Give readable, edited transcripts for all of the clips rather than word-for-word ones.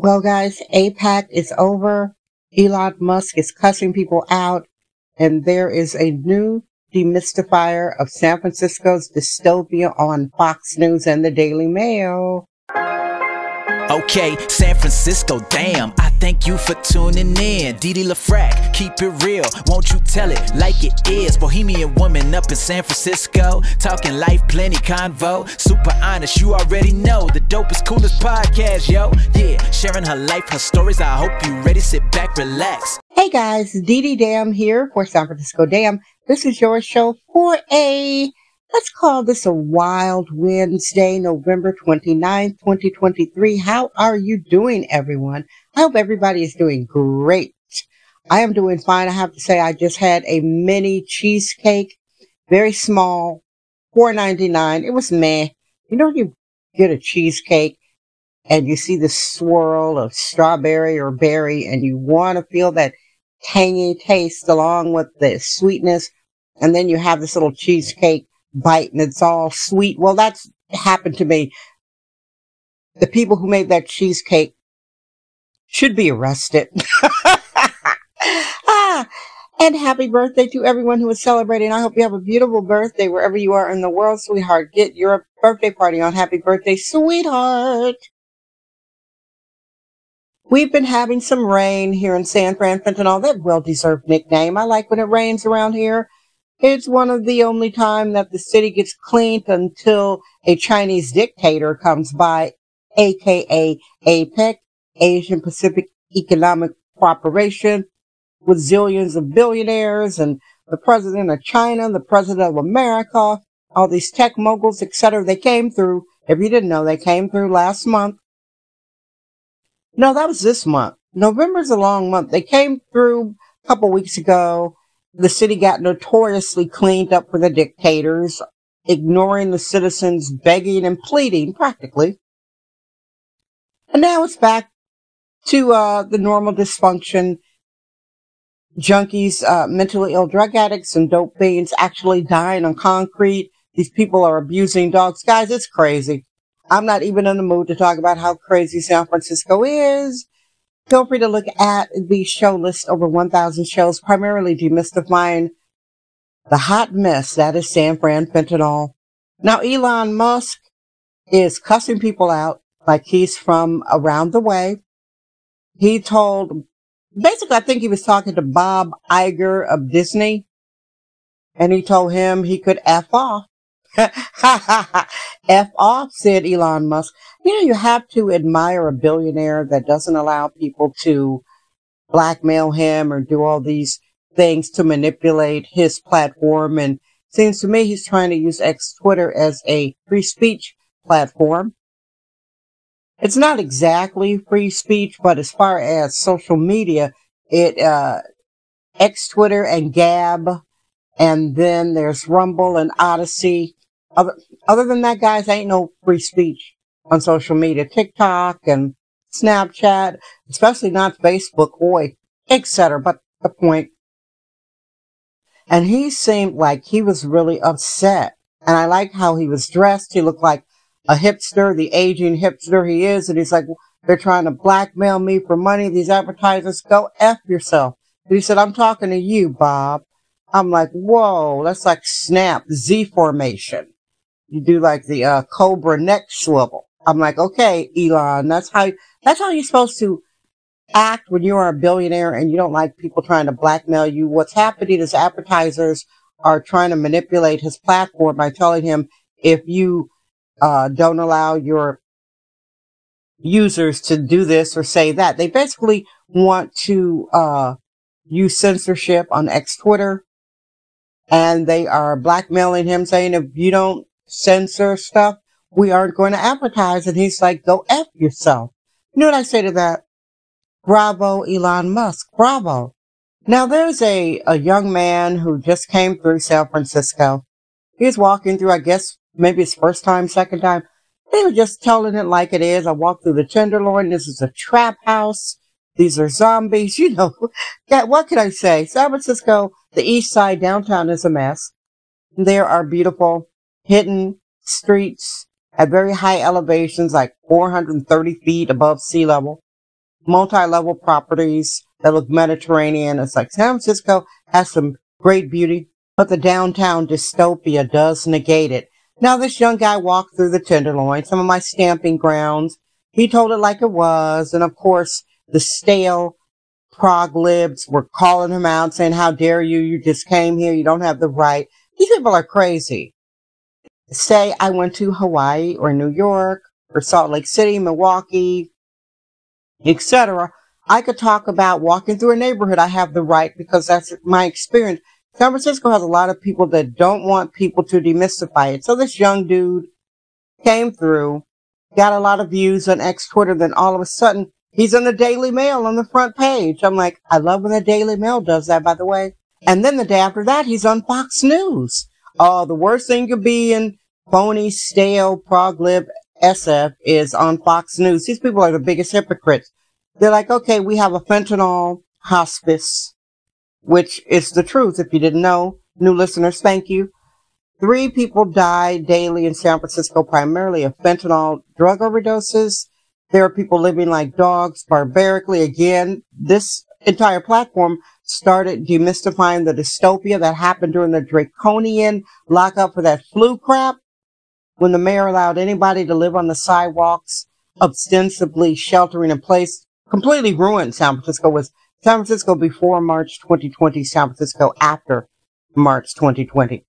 Well, guys, APEC is over. Elon Musk is cussing people out, and there is a new demystifier of San Francisco's dystopia on Fox News and the Daily Mail. Okay, San Francisco, damn, I thank you for tuning in. Dee Dee LaFrac, keep it real, won't you tell it like it is. Bohemian woman up in San Francisco, talking life, plenty convo, super honest, you already know. The dopest, coolest podcast, yo, yeah, sharing her life, her stories, I hope you ready, sit back, relax. Hey guys, Dee Dee Dam here for San Francisco Dam. This is your show for a... let's call this a wild Wednesday, November 29th, 2023. How are you doing, everyone? I hope everybody is doing great. I am doing fine. I have to say, I just had a mini cheesecake, very small, $4.99. It was meh. You know, you get a cheesecake and you see the swirl of strawberry or berry and you want to feel that tangy taste along with the sweetness. And then you have this little cheesecake bite and it's all sweet. Well, that's happened to me. The people who made that cheesecake should be arrested. And happy birthday to everyone who is celebrating. I hope you have a beautiful birthday wherever you are in the world, sweetheart. Get your birthday party on. Happy birthday, sweetheart. We've been having some rain here in San Fran, Fentanyl, that well-deserved nickname. I like when it rains around here. It's one of the only time that the city gets cleaned until a Chinese dictator comes by, aka APEC, Asian Pacific Economic Cooperation, with zillions of billionaires and the president of China, and the president of America, all these tech moguls, etc. They came through. If you didn't know, they came through last month. No, that was this month. November's a long month. They came through a couple weeks ago. The city got notoriously cleaned up for the dictators, ignoring the citizens, begging and pleading, practically. And now it's back to the normal dysfunction. Junkies, mentally ill drug addicts, and dope fiends actually dying on concrete. These people are abusing dogs. Guys, it's crazy. I'm not even in the mood to talk about how crazy San Francisco is. Feel free to look at the show list, over 1,000 shows, primarily demystifying the hot mess that is San Fran fentanyl. Now, Elon Musk is cussing people out like he's from around the way. He told, basically, I think he was talking to Bob Iger of Disney, and he told him he could F off. F off, said Elon Musk. You know, you have to admire a billionaire that doesn't allow people to blackmail him or do all these things to manipulate his platform. And it seems to me he's trying to use X-Twitter as a free speech platform. It's not exactly free speech, but as far as social media, it X-Twitter and Gab, and then there's Rumble and Odyssey. Other than that, guys, ain't no free speech on social media. TikTok and Snapchat, especially not Facebook, Oi, etc. But the point. And he seemed like he was really upset. And I like how he was dressed. He looked like a hipster, the aging hipster he is. And he's like, they're trying to blackmail me for money. These advertisers, go F yourself. And he said, I'm talking to you, Bob. I'm like, whoa, that's like snap, Z formation. You do like the cobra neck swivel. I'm like, okay, Elon, that's how you're supposed to act when you are a billionaire and you don't like people trying to blackmail you. What's happening is advertisers are trying to manipulate his platform by telling him if you don't allow your users to do this or say that. They basically want to use censorship on X-Twitter. And they are blackmailing him, saying, if you don't censor stuff, we aren't going to advertise. And he's like, go F yourself. You know what I say to that? Bravo, Elon Musk. Bravo. Now, there's a young man who just came through San Francisco. He's walking through, I guess, maybe his first time, second time. They were just telling it like it is. I walked through the Tenderloin. This is a trap house. These are zombies, you know. What can I say? San Francisco, the east side, downtown is a mess. There are beautiful hidden streets at very high elevations, like 430 feet above sea level. multi-level properties that look Mediterranean. It's like San Francisco has some great beauty, but the downtown dystopia does negate it. Now this young guy walked through the Tenderloin, some of my stamping grounds. He told it like it was. And of course, the stale prog libs were calling him out, saying, how dare you? You just came here. You don't have the right. These people are crazy. Say I went to Hawaii or New York or Salt Lake City, Milwaukee, etc. I could talk about walking through a neighborhood. I have the right because that's my experience. San Francisco has a lot of people that don't want people to demystify it. So this young dude came through, got a lot of views on X Twitter. Then all of a sudden, he's on the Daily Mail on the front page. I'm like, I love when the Daily Mail does that, by the way. And then the day after that, he's on Fox News. Oh, the worst thing could be in phony, stale, prog-lib SF is on Fox News. These people are the biggest hypocrites. They're like, okay, we have a fentanyl hospice, which is the truth. If you didn't know, new listeners, thank you. 3 people die daily in San Francisco, primarily of fentanyl drug overdoses. There are people living like dogs, barbarically. Again, this entire platform started demystifying the dystopia that happened during the draconian lockup for that flu crap, when the mayor allowed anybody to live on the sidewalks, ostensibly sheltering in place. Completely ruined San Francisco. Was San Francisco before March 2020, San Francisco after March 2020.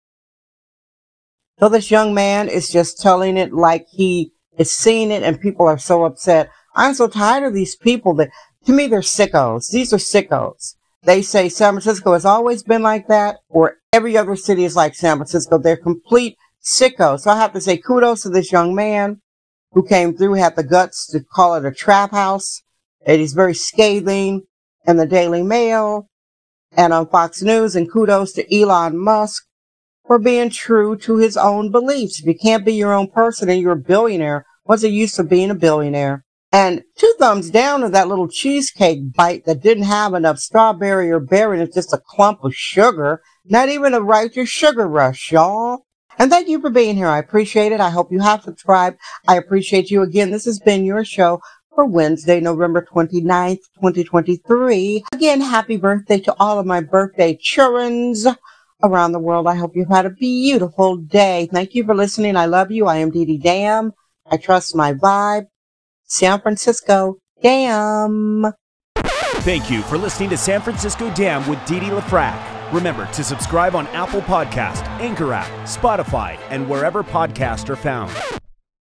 So this young man is just telling it like he is seeing it, and people are so upset. I'm so tired of these people that, to me, they're sickos. These are sickos. They say San Francisco has always been like that, or every other city is like San Francisco. They're complete sickos. So I have to say kudos to this young man who came through, had the guts to call it a trap house. It is very scathing in the Daily Mail and on Fox News. And kudos to Elon Musk for being true to his own beliefs. If you can't be your own person and you're a billionaire, what's the use of being a billionaire? And 2 thumbs down to that little cheesecake bite that didn't have enough strawberry or berry. It's just a clump of sugar. Not even a righteous sugar rush, y'all. And thank you for being here. I appreciate it. I hope you have subscribed. I appreciate you again. This has been your show for Wednesday, November 29th, 2023. Again, happy birthday to all of my birthday childrens around the world. I hope you've had a beautiful day. Thank you for listening. I love you. I am Dee Dee Dam. I trust my vibe. San Francisco Dam. Thank you for listening to San Francisco Dam with Dee Dee LaFrac. Remember to subscribe on Apple Podcast, Anchor app, Spotify, and wherever podcasts are found.